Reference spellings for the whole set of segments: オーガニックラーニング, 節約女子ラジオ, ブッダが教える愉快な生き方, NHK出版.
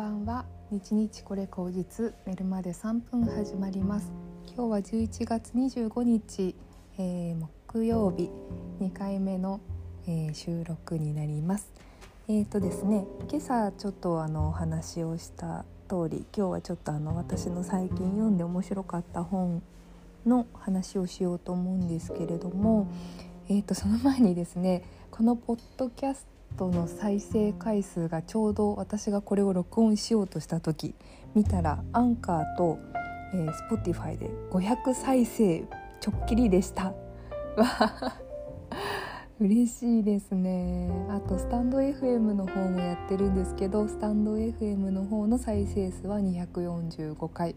ばんは。日日これ後日寝るまで3分始まります。今日は11月25日、木曜日2回目の、収録になります。ですね、今朝ちょっとお話をした通り、今日はちょっと私の最近読んで面白かった本の話をしようと思うんですけれども、その前にですね、このポッドキャストの再生回数がちょうど私がこれを録音しようとした時見たらアンカーと、Spotify で500再生ちょっきりでした嬉しいですね。あとスタンド FM の方もやってるんですけど、スタンド FM の方の再生数は245回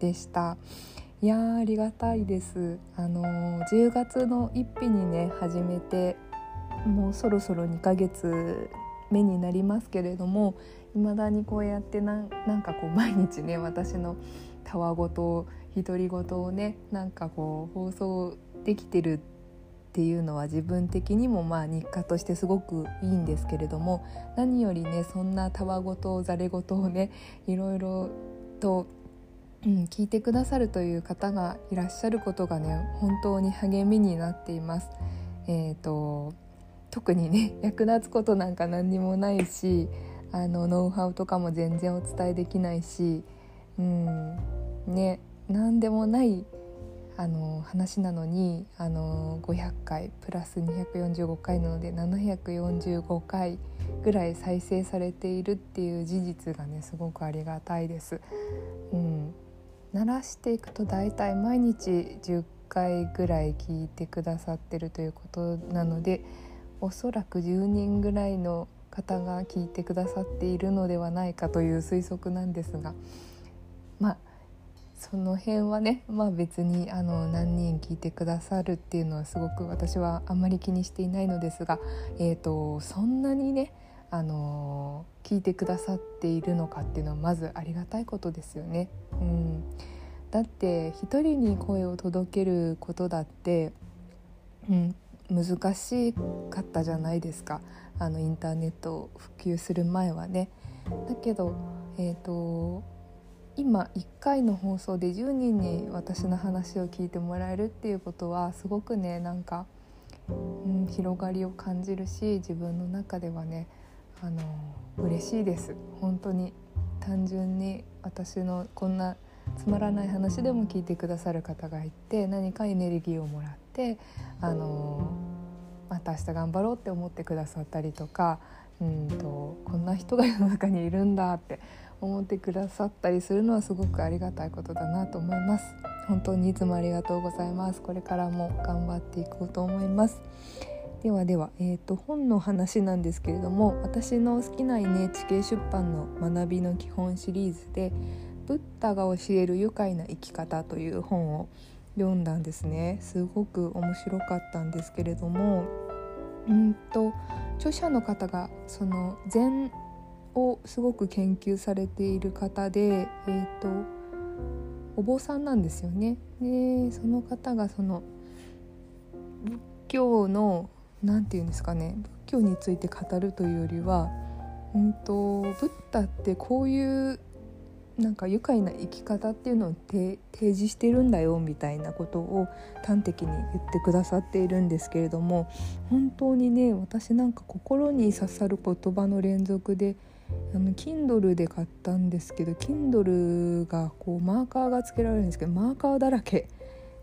でした。いやー、ありがたいです。10月の1日にね始めて、もうそろそろ2ヶ月目になりますけれども、未だにこうやってなんかこう毎日ね、私のたわごと独り言をね、なんかこう放送できてるっていうのは自分的にもまあ日課としてすごくいいんですけれども、何よりね、そんなたわごとざれごとをね、いろいろと聞いてくださるという方がいらっしゃることがね、本当に励みになっています。特にね、役立つことなんか何にもないし、ノウハウとかも全然お伝えできないし、ね、何でもない話なのに、500回プラス245回なので745回ぐらい再生されているっていう事実がね、すごくありがたいです。慣らしていくとだいたい毎日10回ぐらい聞いてくださってるということなので、おそらく10人ぐらいの方が聞いてくださっているのではないかという推測なんですが、まあその辺はね、まあ、別に何人聞いてくださるっていうのはすごく私はあんまり気にしていないのですが、そんなにね、聞いてくださっているのかっていうのはまずありがたいことですよね。だって一人に声を届けることだって、難しかったじゃないですか、インターネットを普及する前はね。だけど今1回の放送で10人に私の話を聞いてもらえるっていうことはすごくね、なんか、広がりを感じるし、自分の中ではね、嬉しいです。本当に単純に私のこんなつまらない話でも聞いてくださる方がいて、何かエネルギーをもらって、また明日頑張ろうって思ってくださったりとか、こんな人が世の中にいるんだって思ってくださったりするのはすごくありがたいことだなと思います。本当にいつもありがとうございます。これからも頑張っていこうと思います。ではでは、本の話なんですけれども、私の好きな NHK 出版の学びの基本シリーズでブッダが教える愉快な生き方という本を読んだんですね。すごく面白かったんですけれども、著者の方がその禅をすごく研究されている方で、お坊さんなんですよね。で、その方がその仏教のなんていうんですかね、仏教について語るというよりは、ブッダってこういうなんか愉快な生き方っていうのを提示してるんだよみたいなことを端的に言ってくださっているんですけれども、本当にね、私なんか心に刺さる言葉の連続で、Kindle で買ったんですけど、Kindle がこうマーカーがつけられるんですけど、マーカーだらけ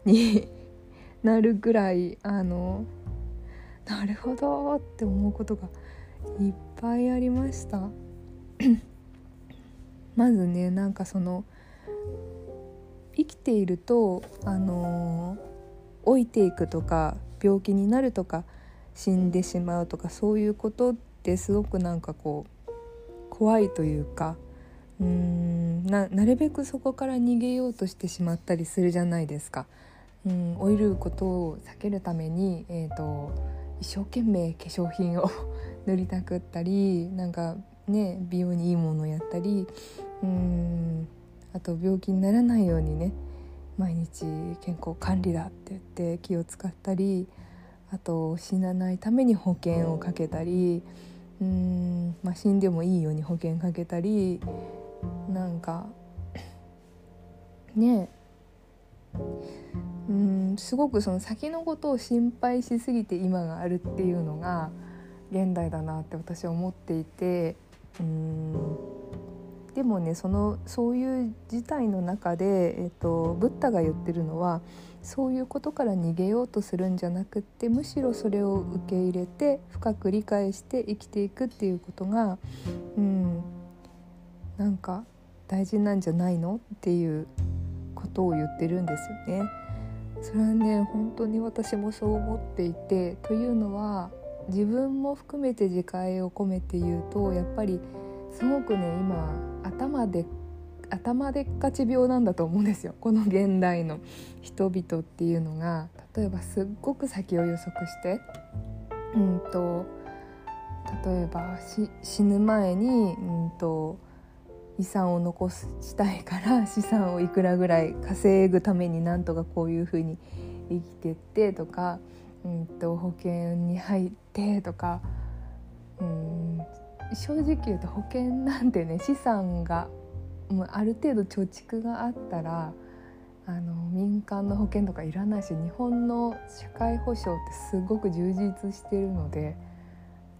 になるぐらい、なるほどって思うことがいっぱいありましたまずね、なんかその生きていると、老いていくとか病気になるとか死んでしまうとか、そういうことってすごくなんかこう怖いというか、なるべくそこから逃げようとしてしまったりするじゃないですか。老いることを避けるために、一生懸命化粧品を塗りたくったり、なんかね、美容にいいものをやったり、あと病気にならないようにね、毎日健康管理だって言って気を使ったり、あと死なないために保険をかけたり、死んでもいいように保険かけたりなんかねえすごくその先のことを心配しすぎて今があるっていうのが現代だなって私は思っていてでもねそういう事態の中で、ブッダが言ってるのはそういうことから逃げようとするんじゃなくってむしろそれを受け入れて深く理解して生きていくっていうことがなんか大事なんじゃないのっていうことを言ってるんですよね。それはね本当に私もそう思っていてというのは自分も含めて自戒を込めて言うとやっぱりすごくね今頭でっかち病なんだと思うんですよ。この現代の人々っていうのが例えばすっごく先を予測して例えば死ぬ前に遺産を残したいから資産をいくらぐらい稼ぐためになんとかこういうふうに生きてってとか、保険に入ってとか正直言うと保険なんてね資産がある程度貯蓄があったら民間の保険とかいらないし日本の社会保障ってすごく充実してるので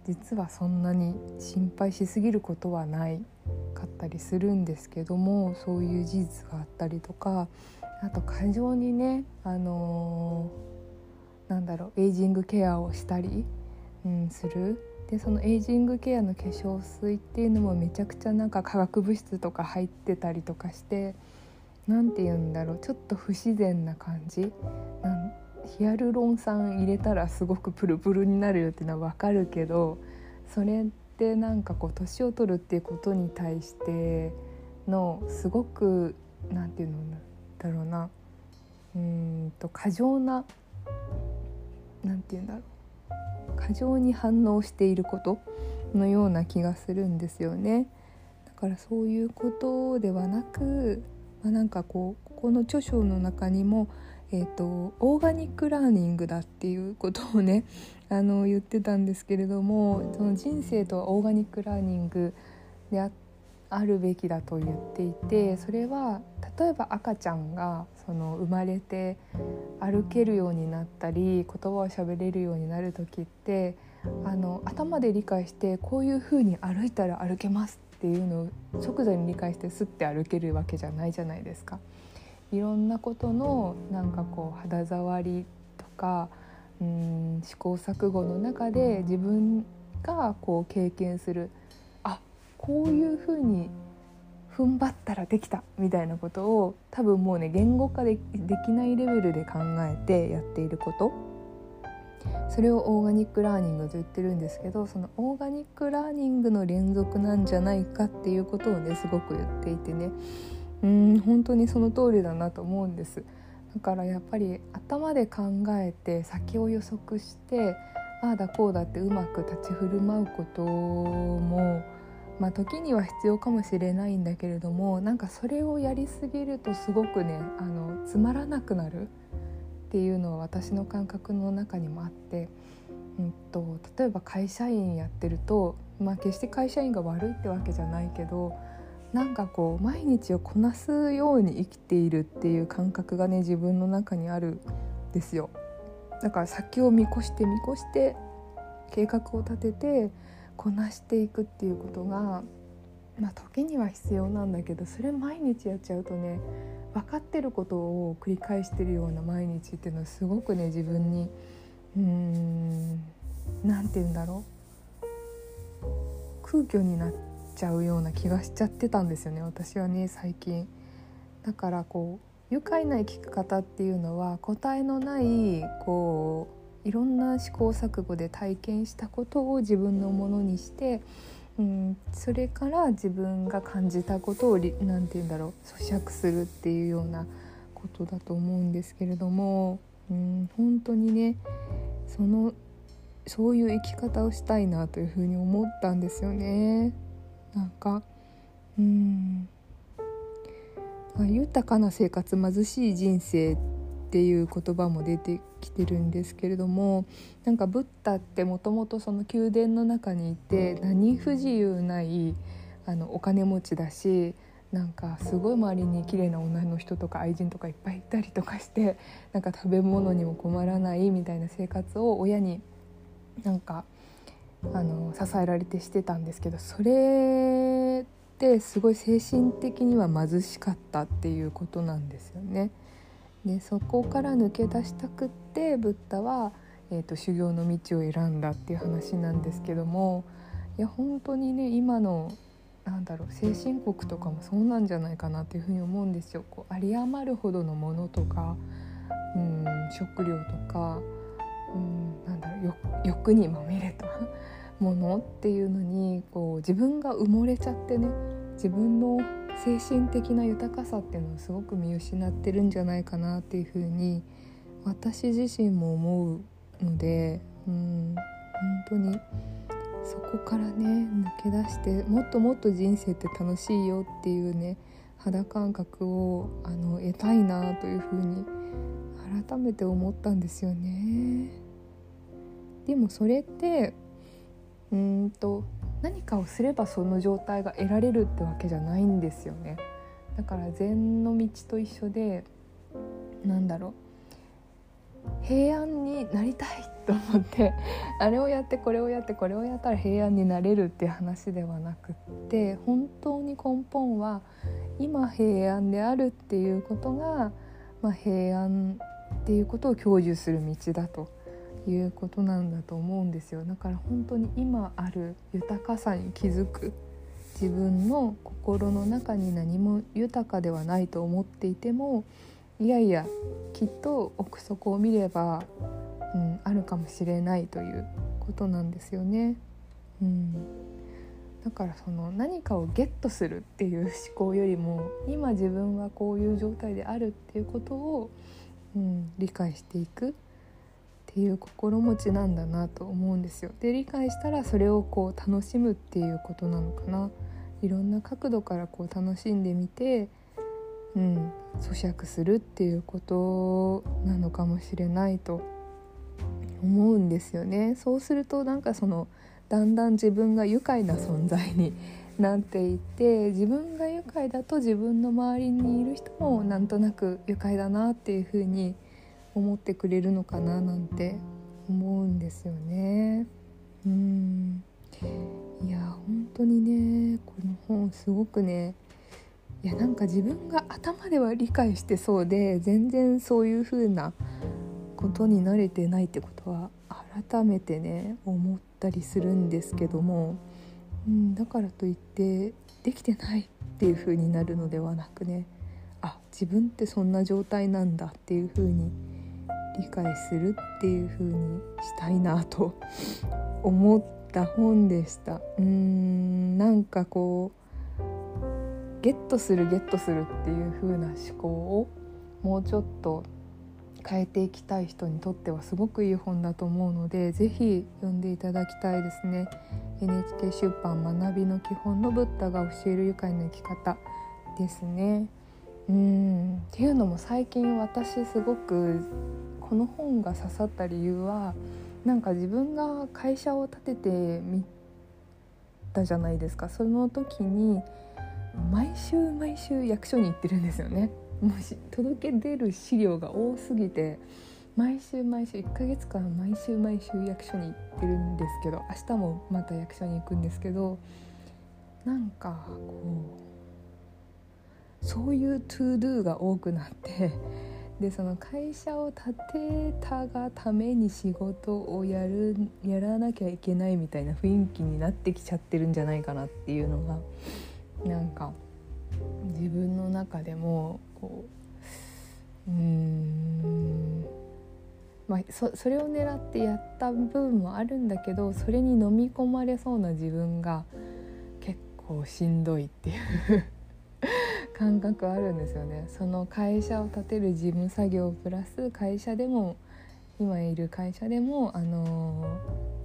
実はそんなに心配しすぎることはないかったりするんですけどもそういう事実があったりとかあと過剰にねエイジングケアをしたり、するでそのエイジングケアの化粧水っていうのもめちゃくちゃなんか化学物質とか入ってたりとかしてなんて言うんだろうちょっと不自然な感じヒアルロン酸入れたらすごくプルプルになるよっていうのは分かるけどそれってなんかこう年を取るっていうことに対してのすごくなんていうんだろうな過剰ななんていうんだろう過剰に反応していることのような気がするんですよね。だからそういうことではなく、なんかこの著書の中にもオーガニックラーニングだっていうことをね言ってたんですけれどもその人生とはオーガニックラーニングであるべきだと言っていてそれは例えば赤ちゃんが生まれて歩けるようになったり言葉を喋れるようになる時って頭で理解してこういうふうに歩いたら歩けますっていうのを即座に理解してスッて歩けるわけじゃないじゃないですか。いろんなことのなんかこう肌触りとか試行錯誤の中で自分がこう経験するこういうふうに踏ん張ったらできたみたいなことを多分もうね言語化できないレベルで考えてやっていることそれをオーガニックラーニングと言ってるんですけどそのオーガニックラーニングの連続なんじゃないかっていうことをねすごく言っていてね本当にその通りだなと思うんです。だからやっぱり頭で考えて先を予測してああだこうだってうまく立ち振る舞うことも時には必要かもしれないんだけれどもなんかそれをやりすぎるとすごくねつまらなくなるっていうのは私の感覚の中にもあって、例えば会社員やってると、決して会社員が悪いってわけじゃないけどなんかこう毎日をこなすように生きているっていう感覚がね自分の中にあるんですよ。だから先を見越して計画を立ててこなしていくっていうことが、時には必要なんだけどそれ毎日やっちゃうとね分かってることを繰り返してるような毎日っていうのはすごくね自分になんていうんだろう空虚になってちゃうような気がしちゃってたんですよね私はね最近。だから愉快な生き方っていうのは答えのないいろんな試行錯誤で体験したことを自分のものにして、それから自分が感じたことを咀嚼するっていうようなことだと思うんですけれども、本当にねそういう生き方をしたいなというふうに思ったんですよね。なんか豊かな生活貧しい人生っていう言葉も出てきてるんですけれども、なんかブッダってもともとその宮殿の中にいて何不自由ないお金持ちだし、なんかすごい周りに綺麗な女の人とか愛人とかいっぱいいたりとかして、なんか食べ物にも困らないみたいな生活を親になんか支えられてしてたんですけど、それってすごい精神的には貧しかったっていうことなんですよね。でそこから抜け出したくってブッダは、修行の道を選んだっていう話なんですけども、いや本当にね、今のなんだろう、精神国とかもそうなんじゃないかなっていうふうに思うんですよ。こう有り余るほどのものとか、食料とか、なんだろう、欲にまみれたものっていうのにこう自分が埋もれちゃってね、自分の精神的な豊かさっていうのをすごく見失ってるんじゃないかなっていうふうに私自身も思うので、本当にそこからね抜け出して、もっともっと人生って楽しいよっていうね肌感覚を得たいなというふうに改めて思ったんですよね。でもそれって何かをすればその状態が得られるってわけじゃないんですよね。だから禅の道と一緒で、なんだろう、平安になりたいと思ってあれをやってこれをやってこれをやったら平安になれるって話ではなくって、本当に根本は今平安であるっていうことが、平安っていうことを享受する道だということなんだと思うんですよ。だから本当に今ある豊かさに気づく、自分の心の中に何も豊かではないと思っていても、いやいやきっと奥底を見ればあるかもしれないということなんですよね。だからその何かをゲットするっていう思考よりも、今自分はこういう状態であるっていうことを、理解していくっていう心持ちなんだなと思うんですよ。で理解したらそれをこう楽しむっていうことなのかな。いろんな角度からこう楽しんでみて、咀嚼するっていうことなのかもしれないと思うんですよね。そうするとなんかそのだんだん自分が愉快な存在になっていて、自分が愉快だと自分の周りにいる人もなんとなく愉快だなっていう風に思ってくれるのかななんて思うんですよね。いや本当にね、この本すごくね、いやなんか自分が頭では理解してそうで、全然そういう風なことに慣れてないってことは改めてね思ったりするんですけども、だからといってできてないっていう風になるのではなくね、あ、自分ってそんな状態なんだっていう風に理解するっていう風にしたいなと思った本でした。なんかこうゲットするっていう風な思考をもうちょっと変えていきたい人にとってはすごくいい本だと思うので、ぜひ読んでいただきたいですね。 NHK 出版、学びの基本のブッダが教える愉快な生き方ですね。っていうのも最近私すごくこの本が刺さった理由は、なんか自分が会社を立ててみたじゃないですか。その時に毎週役所に行ってるんですよね。もう届け出る資料が多すぎて、毎週1ヶ月間毎週役所に行ってるんですけど、明日もまた役所に行くんですけど、なんかこうそういうトゥードゥが多くなって、でその会社を立てたがために仕事をやらなきゃいけないみたいな雰囲気になってきちゃってるんじゃないかなっていうのが、なんか自分の中でもこう、それを狙ってやった部分もあるんだけど、それに飲み込まれそうな自分が結構しんどいっていう感覚あるんですよね。その会社を立てる事務作業プラス会社でも、今いる会社でも、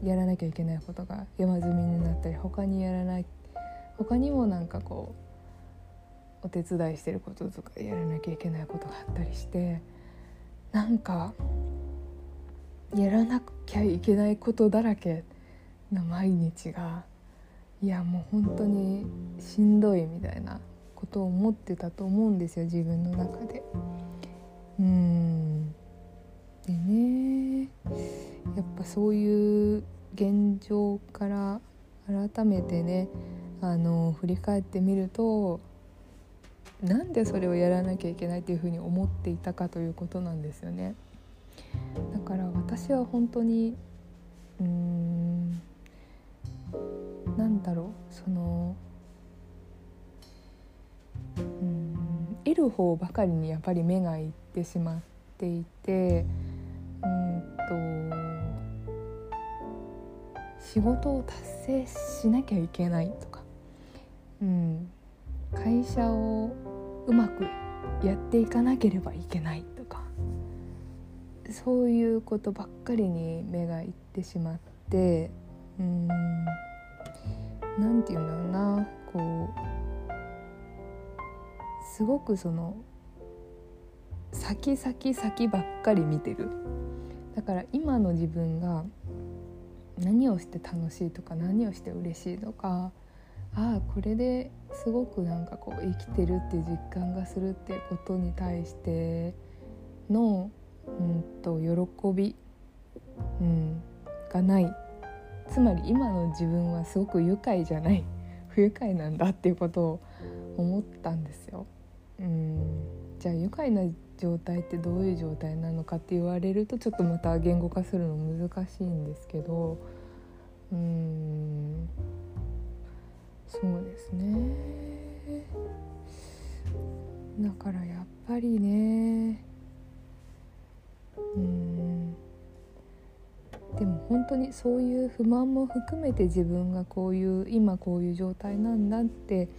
やらなきゃいけないことが山積みになったり、他にもなんかこうお手伝いしてることとかやらなきゃいけないことがあったりして、なんかやらなきゃいけないことだらけの毎日が、いやもう本当にしんどいみたいなことを思ってたと思うんですよ、自分の中で。でね、やっぱそういう現状から改めてね、振り返ってみると、なんでそれをやらなきゃいけないっていうふうに思っていたかということなんですよね。だから私は本当に得る方ばかりにやっぱり目がいってしまっていて、仕事を達成しなきゃいけないとか、会社をうまくやっていかなければいけないとか、そういうことばっかりに目がいってしまって、なんていうんだろうな、すごくその先ばっかり見てる。だから今の自分が何をして楽しいとか、何をして嬉しいとか、これですごく生きてるっていう実感がするっていうことに対しての喜び、がない。つまり今の自分はすごく愉快じゃない、不愉快なんだっていうことを思ったんですよ。じゃあ愉快な状態ってどういう状態なのかって言われると、ちょっとまた言語化するの難しいんですけど、そうですね。だからやっぱりね、でも本当にそういう不満も含めて、自分がこういう状態なんだって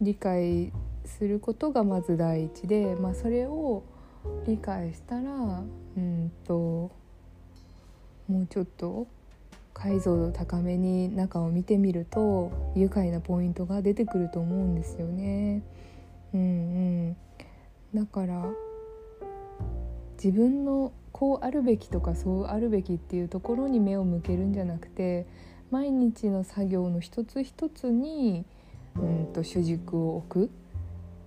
理解することがまず第一で、それを理解したら、もうちょっと解像度高めに中を見てみると、愉快なポイントが出てくると思うんですよね。だから自分のこうあるべきとか、そうあるべきっていうところに目を向けるんじゃなくて、毎日の作業の一つ一つに主軸を置く、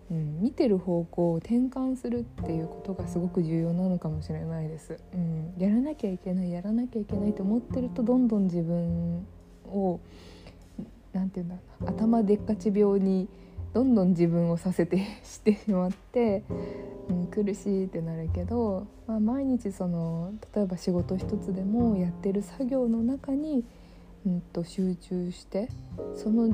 見てる方向を転換するっていうことがすごく重要なのかもしれないです。やらなきゃいけないと思ってると、どんどん自分を頭でっかち病にどんどん自分をさせてしてしまって、苦しいってなるけど、毎日例えば仕事一つでもやってる作業の中に、集中して、その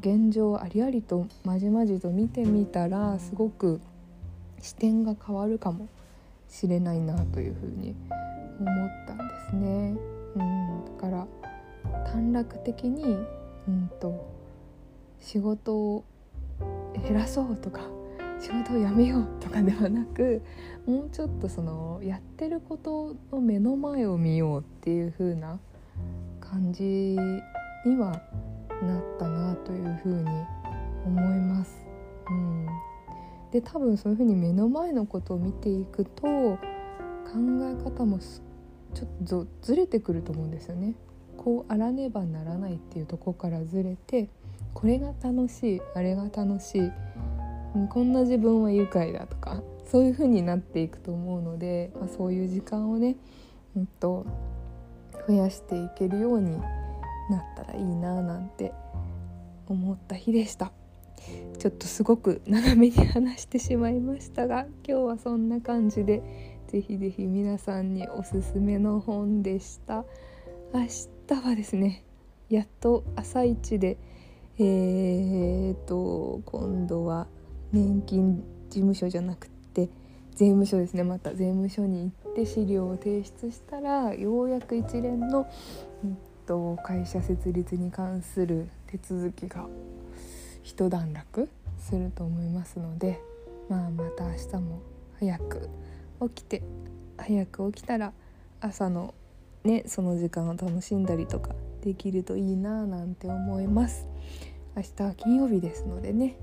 現状をありありとまじまじと見てみたら、すごく視点が変わるかもしれないなというふうに思ったんですね。だから短絡的に、仕事を減らそうとか、仕事をやめようとかではなく、もうちょっとやってることの目の前を見ようっていう風な感じにはなったなというふうに思います。で、多分そういうふうに目の前のことを見ていくと、考え方もちょっとずれてくると思うんですよね。こうあらねばならないっていうところからずれて、これが楽しい、あれが楽しい、こんな自分は愉快だとか、そういうふうになっていくと思うので、そういう時間をね、増やしていけるようになったらいいななんて思った日でした。ちょっとすごく長めに話してしまいましたが、今日はそんな感じで、ぜひぜひ皆さんにおすすめの本でした。明日はですね、やっと朝一で今度は年金事務所じゃなくて税務署ですね。また税務署に行って資料を提出したら、ようやく一連の会社設立に関する手続きが一段落すると思いますので、また明日も早く起きたら朝のね、その時間を楽しんだりとかできるといいななんて思います。明日は金曜日ですのでね、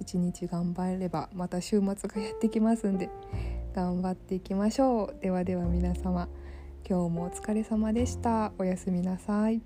一日頑張ればまた週末がやってきますんで、頑張っていきましょう。ではでは皆様、今日もお疲れ様でした。おやすみなさい。